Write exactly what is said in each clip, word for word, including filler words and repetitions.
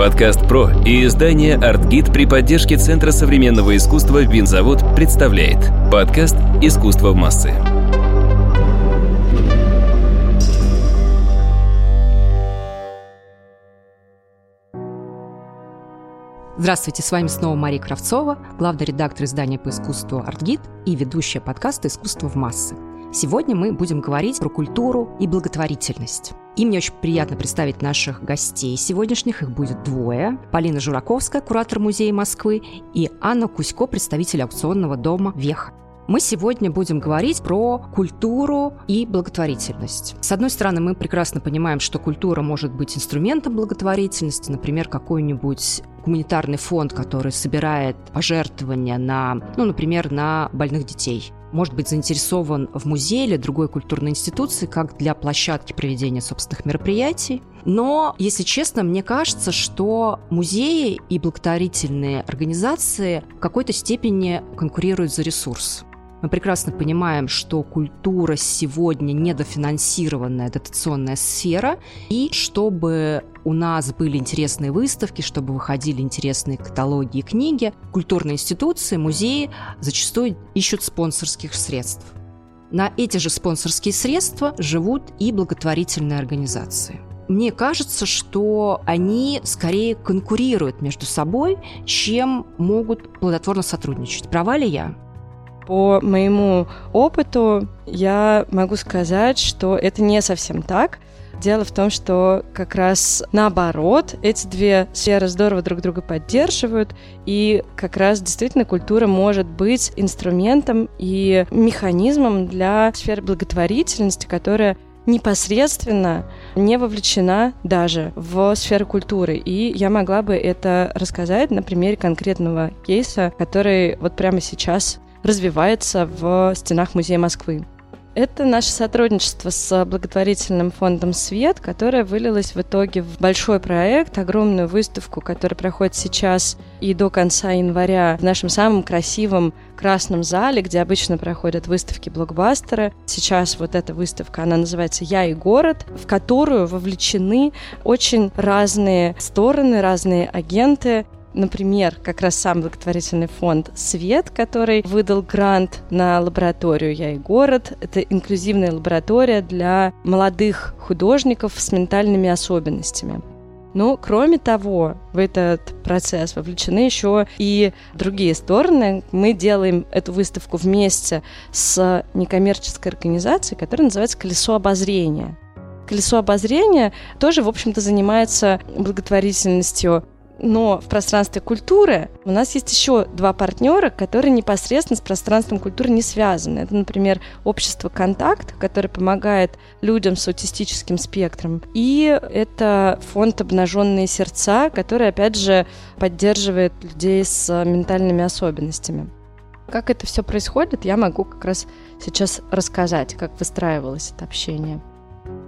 Подкаст-Про и издание «АртГид» при поддержке Центра современного искусства «Винзавод» представляет подкаст «Искусство в массы». Здравствуйте, с вами снова Мария Кравцова, главный редактор издания по искусству «АртГид» и ведущая подкаста «Искусство в массы». Сегодня мы будем говорить про культуру и благотворительность. И мне очень приятно представить наших гостей сегодняшних, их будет двое. Полина Жураковская, куратор Музея Москвы, и Анна Кузько, представитель аукционного дома «Веха». Мы сегодня будем говорить про культуру и благотворительность. С одной стороны, мы прекрасно понимаем, что культура может быть инструментом благотворительности, например, какой-нибудь гуманитарный фонд, который собирает пожертвования на, ну, например, на больных детей. Может быть заинтересован в музее или другой культурной институции, как для площадки проведения собственных мероприятий. Но, если честно, мне кажется, что музеи и благотворительные организации в какой-то степени конкурируют за ресурс. Мы прекрасно понимаем, что культура сегодня недофинансированная дотационная сфера, и чтобы у нас были интересные выставки, чтобы выходили интересные каталоги и книги, культурные институции, музеи зачастую ищут спонсорских средств. На эти же спонсорские средства живут и благотворительные организации. Мне кажется, что они скорее конкурируют между собой, чем могут плодотворно сотрудничать. Права ли я? По моему опыту я могу сказать, что это не совсем так. Дело в том, что как раз наоборот, эти две сферы здорово друг друга поддерживают, и как раз действительно культура может быть инструментом и механизмом для сферы благотворительности, которая непосредственно не вовлечена даже в сферу культуры. И я могла бы это рассказать на примере конкретного кейса, который вот прямо сейчас развивается в стенах Музея Москвы. Это наше сотрудничество с благотворительным фондом «Свет», которое вылилось в итоге в большой проект, огромную выставку, которая проходит сейчас и до конца января в нашем самом красивом красном зале, где обычно проходят выставки-блокбастеры. Сейчас вот эта выставка, она называется «Я и город», в которую вовлечены очень разные стороны, разные агенты. Например, как раз сам благотворительный фонд «Свет», который выдал грант на лабораторию «Я и город». Это инклюзивная лаборатория для молодых художников с ментальными особенностями. Но, кроме того, в этот процесс вовлечены еще и другие стороны. Мы делаем эту выставку вместе с некоммерческой организацией, которая называется «Колесо обозрения». «Колесо обозрения» тоже, в общем-то, занимается благотворительностью. Но в пространстве культуры у нас есть еще два партнера, которые непосредственно с пространством культуры не связаны. Это, например, общество «Контакт», которое помогает людям с аутистическим спектром. И это фонд «Обнаженные сердца», который, опять же, поддерживает людей с ментальными особенностями. Как это все происходит, я могу как раз сейчас рассказать, как выстраивалось это общение.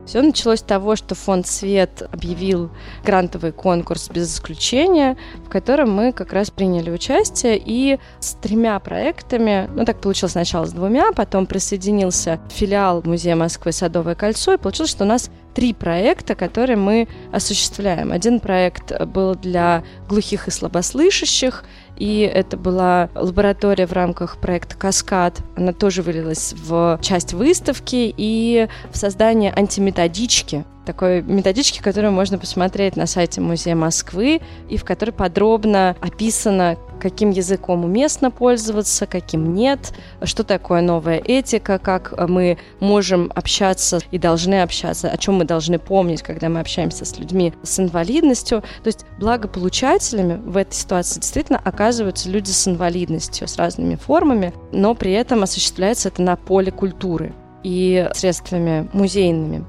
Все началось с того, что фонд «Свет» объявил грантовый конкурс без исключения, в котором мы как раз приняли участие, и с тремя проектами, ну так получилось сначала с двумя, потом присоединился филиал Музея Москвы «Садовое кольцо», и получилось, что у нас три проекта, которые мы осуществляем. Один проект был для глухих и слабослышащих, и это была лаборатория в рамках проекта «Каскад». Она тоже вылилась в часть выставки и в создание антиметодички, такой методички, которую можно посмотреть на сайте Музея Москвы, и в которой подробно описано, каким языком уместно пользоваться, каким нет, что такое новая этика, как мы можем общаться и должны общаться, о чем мы должны помнить, когда мы общаемся с людьми с инвалидностью. То есть благополучателями в этой ситуации действительно оказываются люди с инвалидностью, с разными формами, но при этом осуществляется это на поле культуры и средствами музейными.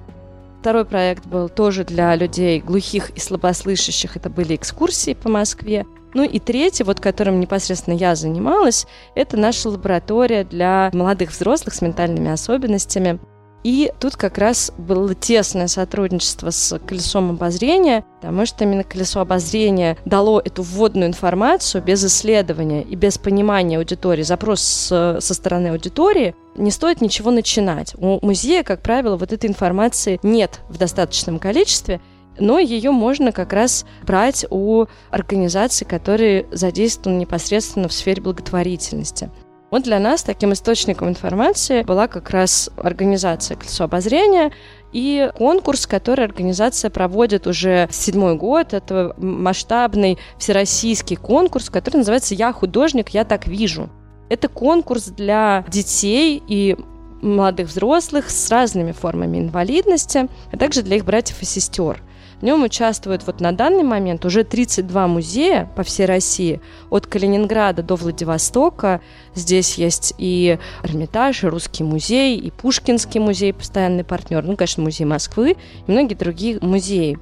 Второй проект был тоже для людей глухих и слабослышащих. Это были экскурсии по Москве. Ну и третий, вот которым непосредственно я занималась, это наша лаборатория для молодых взрослых с ментальными особенностями. И тут как раз было тесное сотрудничество с «Колесом обозрения», потому что именно «Колесо обозрения» дало эту вводную информацию без исследования и без понимания аудитории, запрос со стороны аудитории, не стоит ничего начинать. У музея, как правило, вот этой информации нет в достаточном количестве, Но ее можно как раз брать у организаций, которые задействованы непосредственно в сфере благотворительности. Вот для нас таким источником информации была как раз организация «Колесо обозрения» и конкурс, который организация проводит уже седьмой год. Это масштабный всероссийский конкурс, который называется «Я художник, я так вижу». Это конкурс для детей и молодых взрослых с разными формами инвалидности, а также для их братьев и сестер. В нем участвуют вот на данный момент уже тридцать два музея по всей России, от Калининграда до Владивостока. Здесь есть и Эрмитаж, и Русский музей, и Пушкинский музей, постоянный партнер, ну, конечно, Музей Москвы, и многие другие музеи.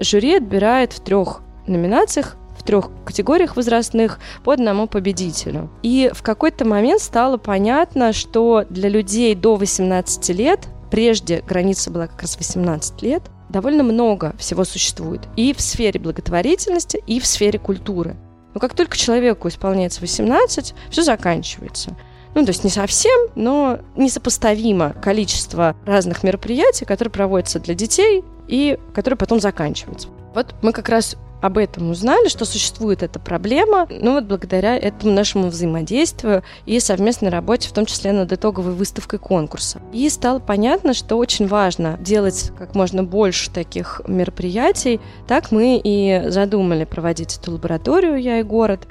Жюри отбирает в трех номинациях, в трех категориях возрастных по одному победителю. И в какой-то момент стало понятно, что для людей до восемнадцати лет, прежде граница была как раз восемнадцать лет, довольно много всего существует и в сфере благотворительности, и в сфере культуры. Но как только человеку исполняется восемнадцать, все заканчивается. Ну, то есть не совсем, но несопоставимо количество разных мероприятий, которые проводятся для детей и которые потом заканчиваются. Вот мы как раз об этом узнали, что существует эта проблема, ну вот благодаря этому нашему взаимодействию и совместной работе, в том числе над итоговой выставкой конкурса. И стало понятно, что очень важно делать как можно больше таких мероприятий. Так мы и задумали проводить эту лабораторию «Я и город».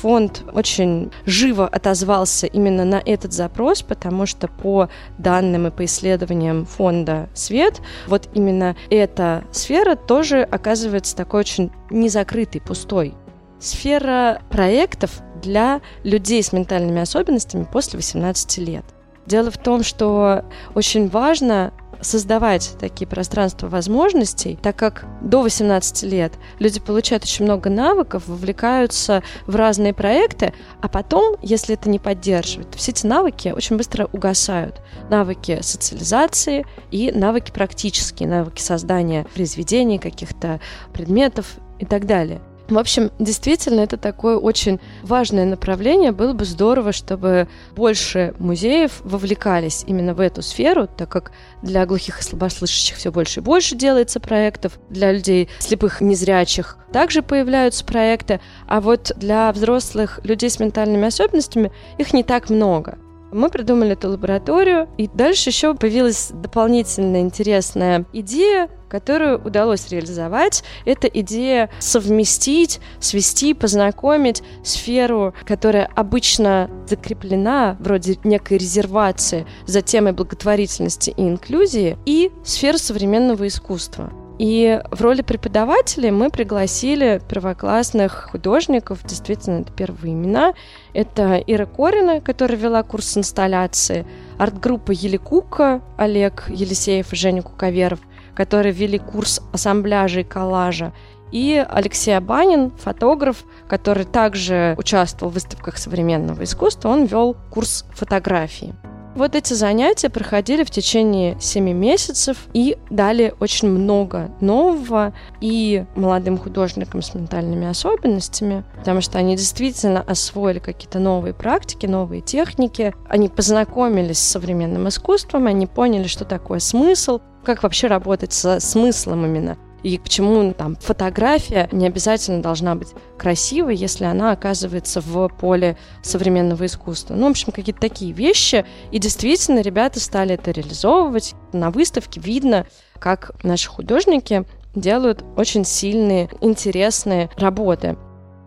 Фонд очень живо отозвался именно на этот запрос, потому что по данным и по исследованиям фонда «Свет», вот именно эта сфера тоже оказывается такой очень незакрытой, пустой. Сфера проектов для людей с ментальными особенностями после восемнадцати лет. Дело в том, что очень важно создавать такие пространства возможностей, так как до восемнадцати лет люди получают очень много навыков, вовлекаются в разные проекты, а потом, если это не поддерживать, все эти навыки очень быстро угасают. Навыки социализации и навыки практические, навыки создания произведений, каких-то предметов и так далее. В общем, действительно, это такое очень важное направление. Было бы здорово, чтобы больше музеев вовлекались именно в эту сферу, так как для глухих и слабослышащих все больше и больше делается проектов, для людей слепых и незрячих также появляются проекты, а вот для взрослых людей с ментальными особенностями их не так много. Мы придумали эту лабораторию, и дальше еще появилась дополнительная интересная идея, которую удалось реализовать. Это идея совместить, свести, познакомить сферу, которая обычно закреплена, вроде некой резервации за темой благотворительности и инклюзии, и сферу современного искусства. И в роли преподавателей мы пригласили первоклассных художников, действительно, это первые имена. Это Ира Корина, которая вела курс инсталляции, арт-группа «Еликука» Олег Елисеев и Женя Куковеров, которые вели курс ассамбляжа и коллажа, и Алексей Абанин, фотограф, который также участвовал в выставках современного искусства, он вел курс фотографии. Вот эти занятия проходили в течение семи месяцев и дали очень много нового и молодым художникам с ментальными особенностями, потому что они действительно освоили какие-то новые практики, новые техники, они познакомились с современным искусством, они поняли, что такое смысл, как вообще работать со смыслом именно, и почему там фотография не обязательно должна быть красивой, если она оказывается в поле современного искусства. Ну, в общем, какие-то такие вещи. И действительно, ребята стали это реализовывать. На выставке видно, как наши художники делают очень сильные, интересные работы.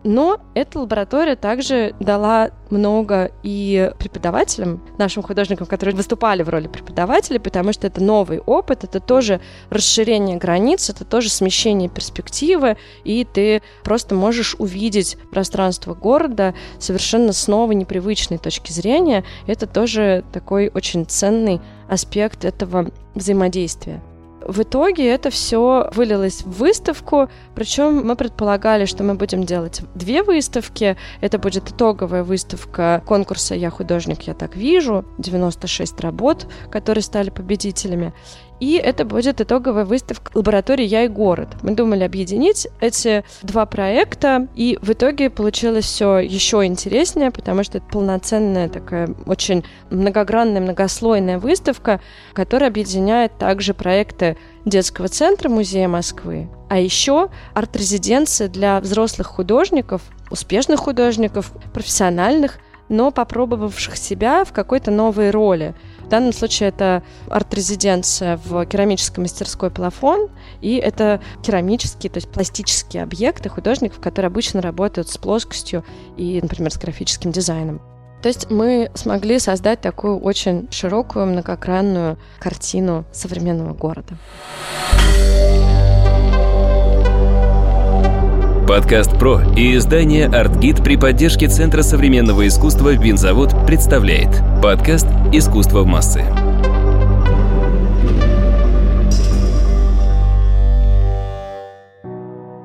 Но эта лаборатория также дала много и преподавателям, нашим художникам, которые выступали в роли преподавателей, потому что это новый опыт, это тоже расширение границ, это тоже смещение перспективы, и ты просто можешь увидеть пространство города совершенно с новой, непривычной точки зрения. Это тоже такой очень ценный аспект этого взаимодействия. В итоге это все вылилось в выставку, причем мы предполагали, что мы будем делать две выставки. Это будет итоговая выставка конкурса «Я художник, я так вижу», девяносто шесть работ, которые стали победителями. И это будет итоговая выставка лаборатории «Я и город». Мы думали объединить эти два проекта, и в итоге получилось все еще интереснее, потому что это полноценная такая очень многогранная, многослойная выставка, которая объединяет также проекты детского центра Музея Москвы, а еще арт-резиденция для взрослых художников, успешных художников, профессиональных, но попробовавших себя в какой-то новой роли. В данном случае это арт-резиденция в керамической мастерской «Плафон», и это керамические, то есть пластические объекты художников, которые обычно работают с плоскостью и, например, с графическим дизайном. То есть мы смогли создать такую очень широкую, многогранную картину современного города. Подкаст-Про и издание «АртГид» при поддержке Центра современного искусства «Винзавод» представляет подкаст «Искусство в массы».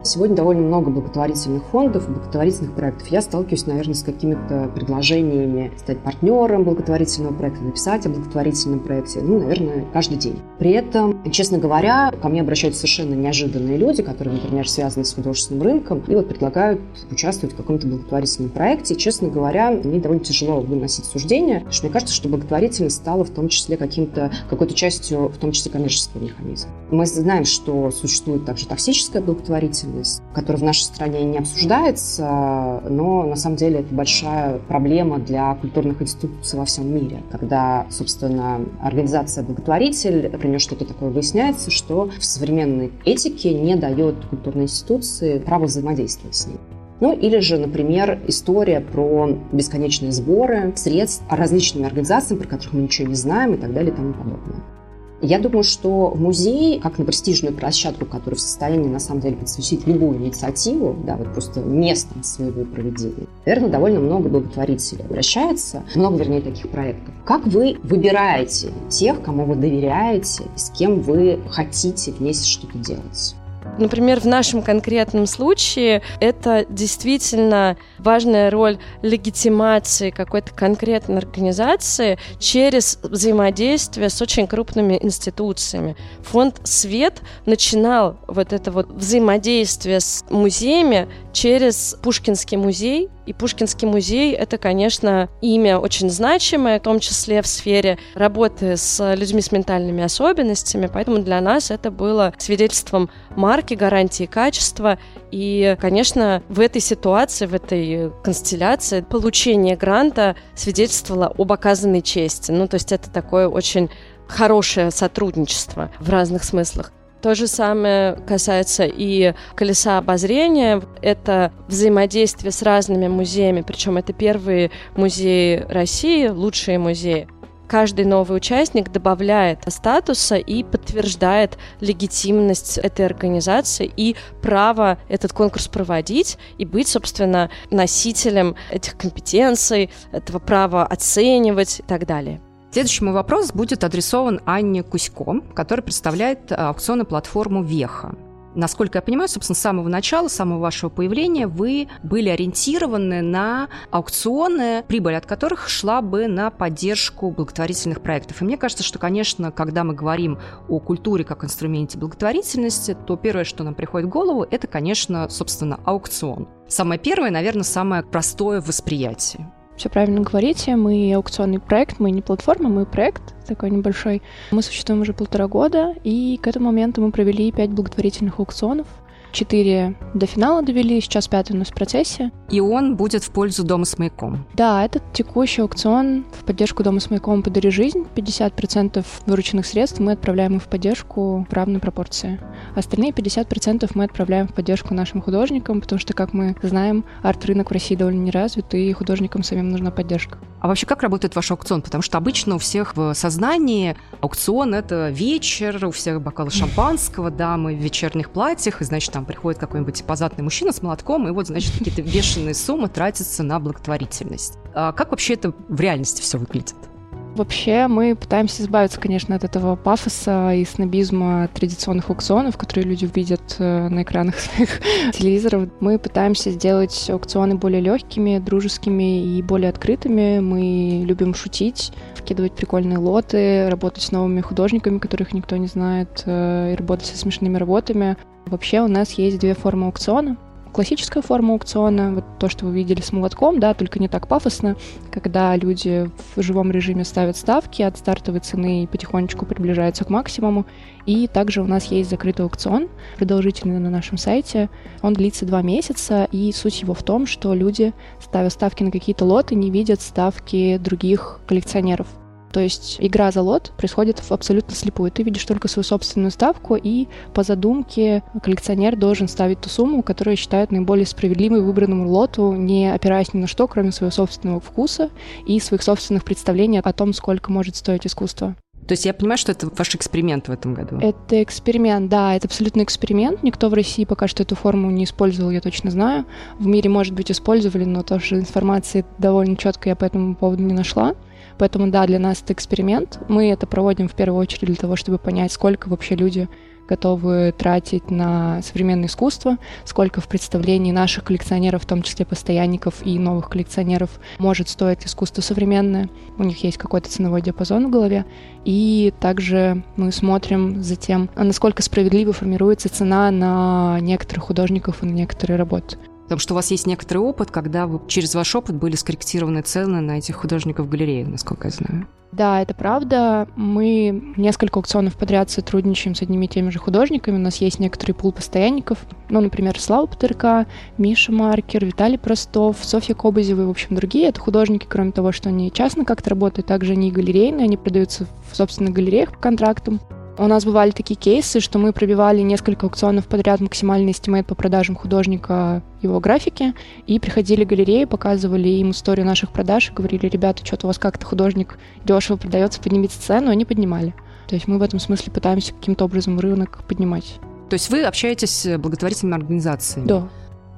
Сегодня довольно много благотворительных фондов, благотворительных проектов. Я сталкиваюсь, наверное, с какими-то предложениями стать партнером благотворительного проекта, написать о благотворительном проекте, ну, наверное, каждый день. При этом, честно говоря, ко мне обращаются совершенно неожиданные люди, которые, например, связаны с художественным рынком, и вот предлагают участвовать в каком-то благотворительном проекте. И, честно говоря, мне довольно тяжело выносить суждения, потому что мне кажется, что благотворительность стала в том числе каким-то, какой-то частью, в том числе коммерческого механизма. Мы знаем, что существует также токсическая благотворительность, который в нашей стране не обсуждается, но на самом деле это большая проблема для культурных институций во всем мире. Когда, собственно, организация-благотворитель, например, что-то такое выясняется, что в современной этике не дает культурной институции права взаимодействовать с ней. Ну или же, например, история про бесконечные сборы средств различными организациям, про которых мы ничего не знаем и так далее и тому подобное. Я думаю, что музей, как на престижную площадку, которая в состоянии, на самом деле, подсветить любую инициативу, да, вот просто местом своего проведения, наверное, довольно много благотворителей обращается, много, вернее, таких проектов. Как вы выбираете тех, кому вы доверяете, с кем вы хотите вместе что-то делать? Например, в нашем конкретном случае это действительно важная роль легитимации какой-то конкретной организации через взаимодействие с очень крупными институциями. Фонд «Свет» начинал вот это вот взаимодействие с музеями через Пушкинский музей. И Пушкинский музей – это, конечно, имя очень значимое, в том числе в сфере работы с людьми с ментальными особенностями, поэтому для нас это было свидетельством марки, гарантии качества. И, конечно, в этой ситуации, в этой констелляции получение гранта свидетельствовало об оказанной чести. Ну, то есть это такое очень хорошее сотрудничество в разных смыслах. То же самое касается и «Колеса обозрения». Это взаимодействие с разными музеями, причем это первые музеи России, лучшие музеи. Каждый новый участник добавляет статуса и подтверждает легитимность этой организации и право этот конкурс проводить и быть, собственно, носителем этих компетенций, этого права оценивать и так далее. Следующий мой вопрос будет адресован Анне Кузько, которая представляет аукционную платформу «Веха». Насколько я понимаю, собственно, с самого начала, с самого вашего появления вы были ориентированы на аукционы, прибыль от которых шла бы на поддержку благотворительных проектов. И мне кажется, что, конечно, когда мы говорим о культуре как инструменте благотворительности, то первое, что нам приходит в голову, это, конечно, собственно, аукцион. Самое первое, наверное, самое простое восприятие. Все правильно говорите, мы аукционный проект, мы не платформа, мы проект такой небольшой. Мы существуем уже полтора года, и к этому моменту мы провели пять благотворительных аукционов. Четыре до финала довели, сейчас пятый у нас в процессе. И он будет в пользу дома с маяком. Да, этот текущий аукцион в поддержку дома с маяком «Подари жизнь». пятьдесят процентов вырученных средств мы отправляем в поддержку в равной пропорции. Остальные пятьдесят процентов мы отправляем в поддержку нашим художникам, потому что, как мы знаем, арт-рынок в России довольно неразвит, и художникам самим нужна поддержка. А вообще, как работает ваш аукцион? Потому что обычно у всех в сознании аукцион – это вечер, у всех бокалы шампанского, дамы в вечерних платьях, и, значит, там приходит какой-нибудь позатный мужчина с молотком, и вот, значит, какие-то бешеные суммы тратятся на благотворительность. А как вообще это в реальности все выглядит? Вообще мы пытаемся избавиться, конечно, от этого пафоса и снобизма традиционных аукционов, которые люди видят на экранах своих телевизоров. Мы пытаемся сделать аукционы более легкими, дружескими и более открытыми. Мы любим шутить. вкидывать прикольные лоты, работать с новыми художниками, которых никто не знает, и работать со смешными работами. Вообще у нас есть две формы аукциона. Классическая форма аукциона, вот то, что вы видели с молотком, да, только не так пафосно, когда люди в живом режиме ставят ставки от стартовой цены и потихонечку приближаются к максимуму. И также у нас есть закрытый аукцион, продолжительный на нашем сайте. Он длится два месяца, и суть его в том, что люди, ставя ставки на какие-то лоты, не видят ставки других коллекционеров. То есть игра за лот происходит абсолютно слепую. Ты видишь только свою собственную ставку, и по задумке коллекционер должен ставить ту сумму, которую считает наиболее справедливой выбранному лоту, не опираясь ни на что, кроме своего собственного вкуса и своих собственных представлений о том, сколько может стоить искусство. То есть я понимаю, что это ваш эксперимент в этом году? Это эксперимент, да, это абсолютно эксперимент. Никто в России пока что эту форму не использовал, я точно знаю. В мире, может быть, использовали, но тоже информации довольно четко я по этому поводу не нашла. Поэтому, да, для нас это эксперимент. Мы это проводим в первую очередь для того, чтобы понять, сколько вообще люди готовы тратить на современное искусство, сколько в представлении наших коллекционеров, в том числе постоянников и новых коллекционеров, может стоить искусство современное. У них есть какой-то ценовой диапазон в голове. И также мы смотрим за тем, насколько справедливо формируется цена на некоторых художников и на некоторые работы. Потому что у вас есть некоторый опыт, когда вы, через ваш опыт были скорректированы цены на этих художников галереи, насколько я знаю. Да, это правда. Мы несколько аукционов подряд сотрудничаем с одними и теми же художниками. У нас есть некоторый пул постоянников. Ну, например, Слава Потерка, Миша Маркер, Виталий Простов, Софья Кобозева и, в общем, другие. Это художники, кроме того, что они частно как-то работают, также они и галерейные, они продаются в собственных галереях по контрактам. У нас бывали такие кейсы, что мы пробивали несколько аукционов подряд максимальный эстимейт по продажам художника, его графики, и приходили галереи, показывали им историю наших продаж, говорили: ребята, что-то у вас как-то художник дешево продается, поднимите цену, они поднимали. То есть мы в этом смысле пытаемся каким-то образом рынок поднимать. То есть вы общаетесь с благотворительными организациями? Да.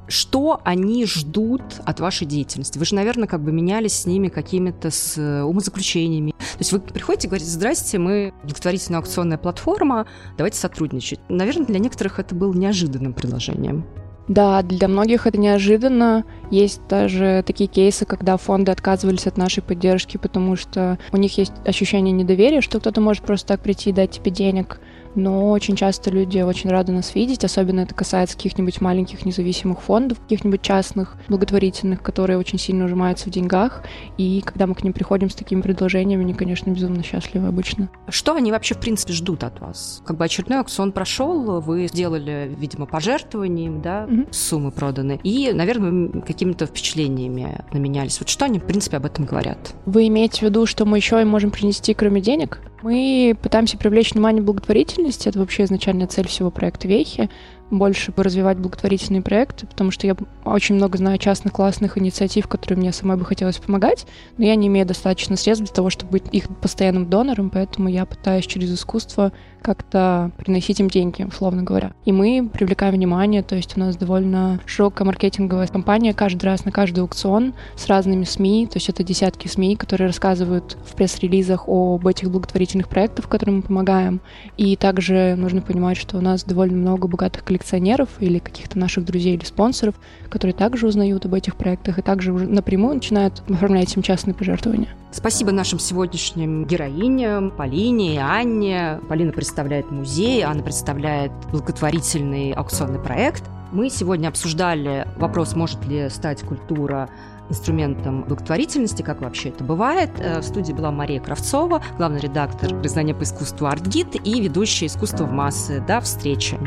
Что они ждут от вашей деятельности? Вы же, наверное, как бы менялись с ними какими-то с умозаключениями. То есть вы приходите и говорите: здрасте, мы благотворительная аукционная платформа, давайте сотрудничать. Наверное, для некоторых это было неожиданным предложением. Да, для многих это неожиданно. Есть даже такие кейсы, когда фонды отказывались от нашей поддержки, потому что у них есть ощущение недоверия, что кто-то может просто так прийти и дать тебе денег. Но очень часто люди очень рады нас видеть, особенно это касается каких-нибудь маленьких независимых фондов, каких-нибудь частных, благотворительных, которые очень сильно ужимаются в деньгах, и когда мы к ним приходим с такими предложениями, они, конечно, безумно счастливы обычно. Что они вообще, в принципе, ждут от вас? Как бы очередной аукцион прошел, вы сделали, видимо, пожертвования, да, mm-hmm. суммы проданы, и, наверное, какими-то впечатлениями наменялись. Вот что они, в принципе, об этом говорят? Вы имеете в виду, что мы еще им можем принести, кроме денег? Мы пытаемся привлечь внимание благотворительности, это вообще изначальная цель всего проекта «Вехи», больше развивать благотворительные проекты, потому что я очень много знаю частных классных инициатив, которые мне самой бы хотелось помогать, но я не имею достаточно средств для того, чтобы быть их постоянным донором, поэтому я пытаюсь через искусство как-то приносить им деньги, условно говоря. И мы привлекаем внимание, то есть у нас довольно широкая маркетинговая кампания каждый раз на каждый аукцион с разными СМИ, то есть это десятки СМИ, которые рассказывают в пресс-релизах об этих благотворительных проектах, которым мы помогаем. И также нужно понимать, что у нас довольно много богатых коллекционеров или каких-то наших друзей или спонсоров, которые также узнают об этих проектах и также уже напрямую начинают оформлять им частные пожертвования. Спасибо нашим сегодняшним героиням, Полине и Анне. Полина представляет музей, Анна представляет благотворительный аукционный проект. Мы сегодня обсуждали вопрос, может ли стать культура инструментом благотворительности, как вообще это бывает. В студии была Мария Кравцова, главный редактор издания по искусству «АртГид» и ведущая «Искусство в массы». До встречи!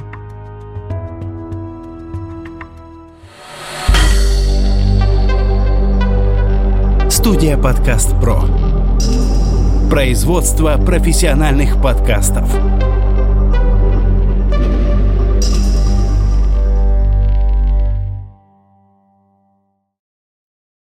Студия «Подкаст-Про». Производство профессиональных подкастов.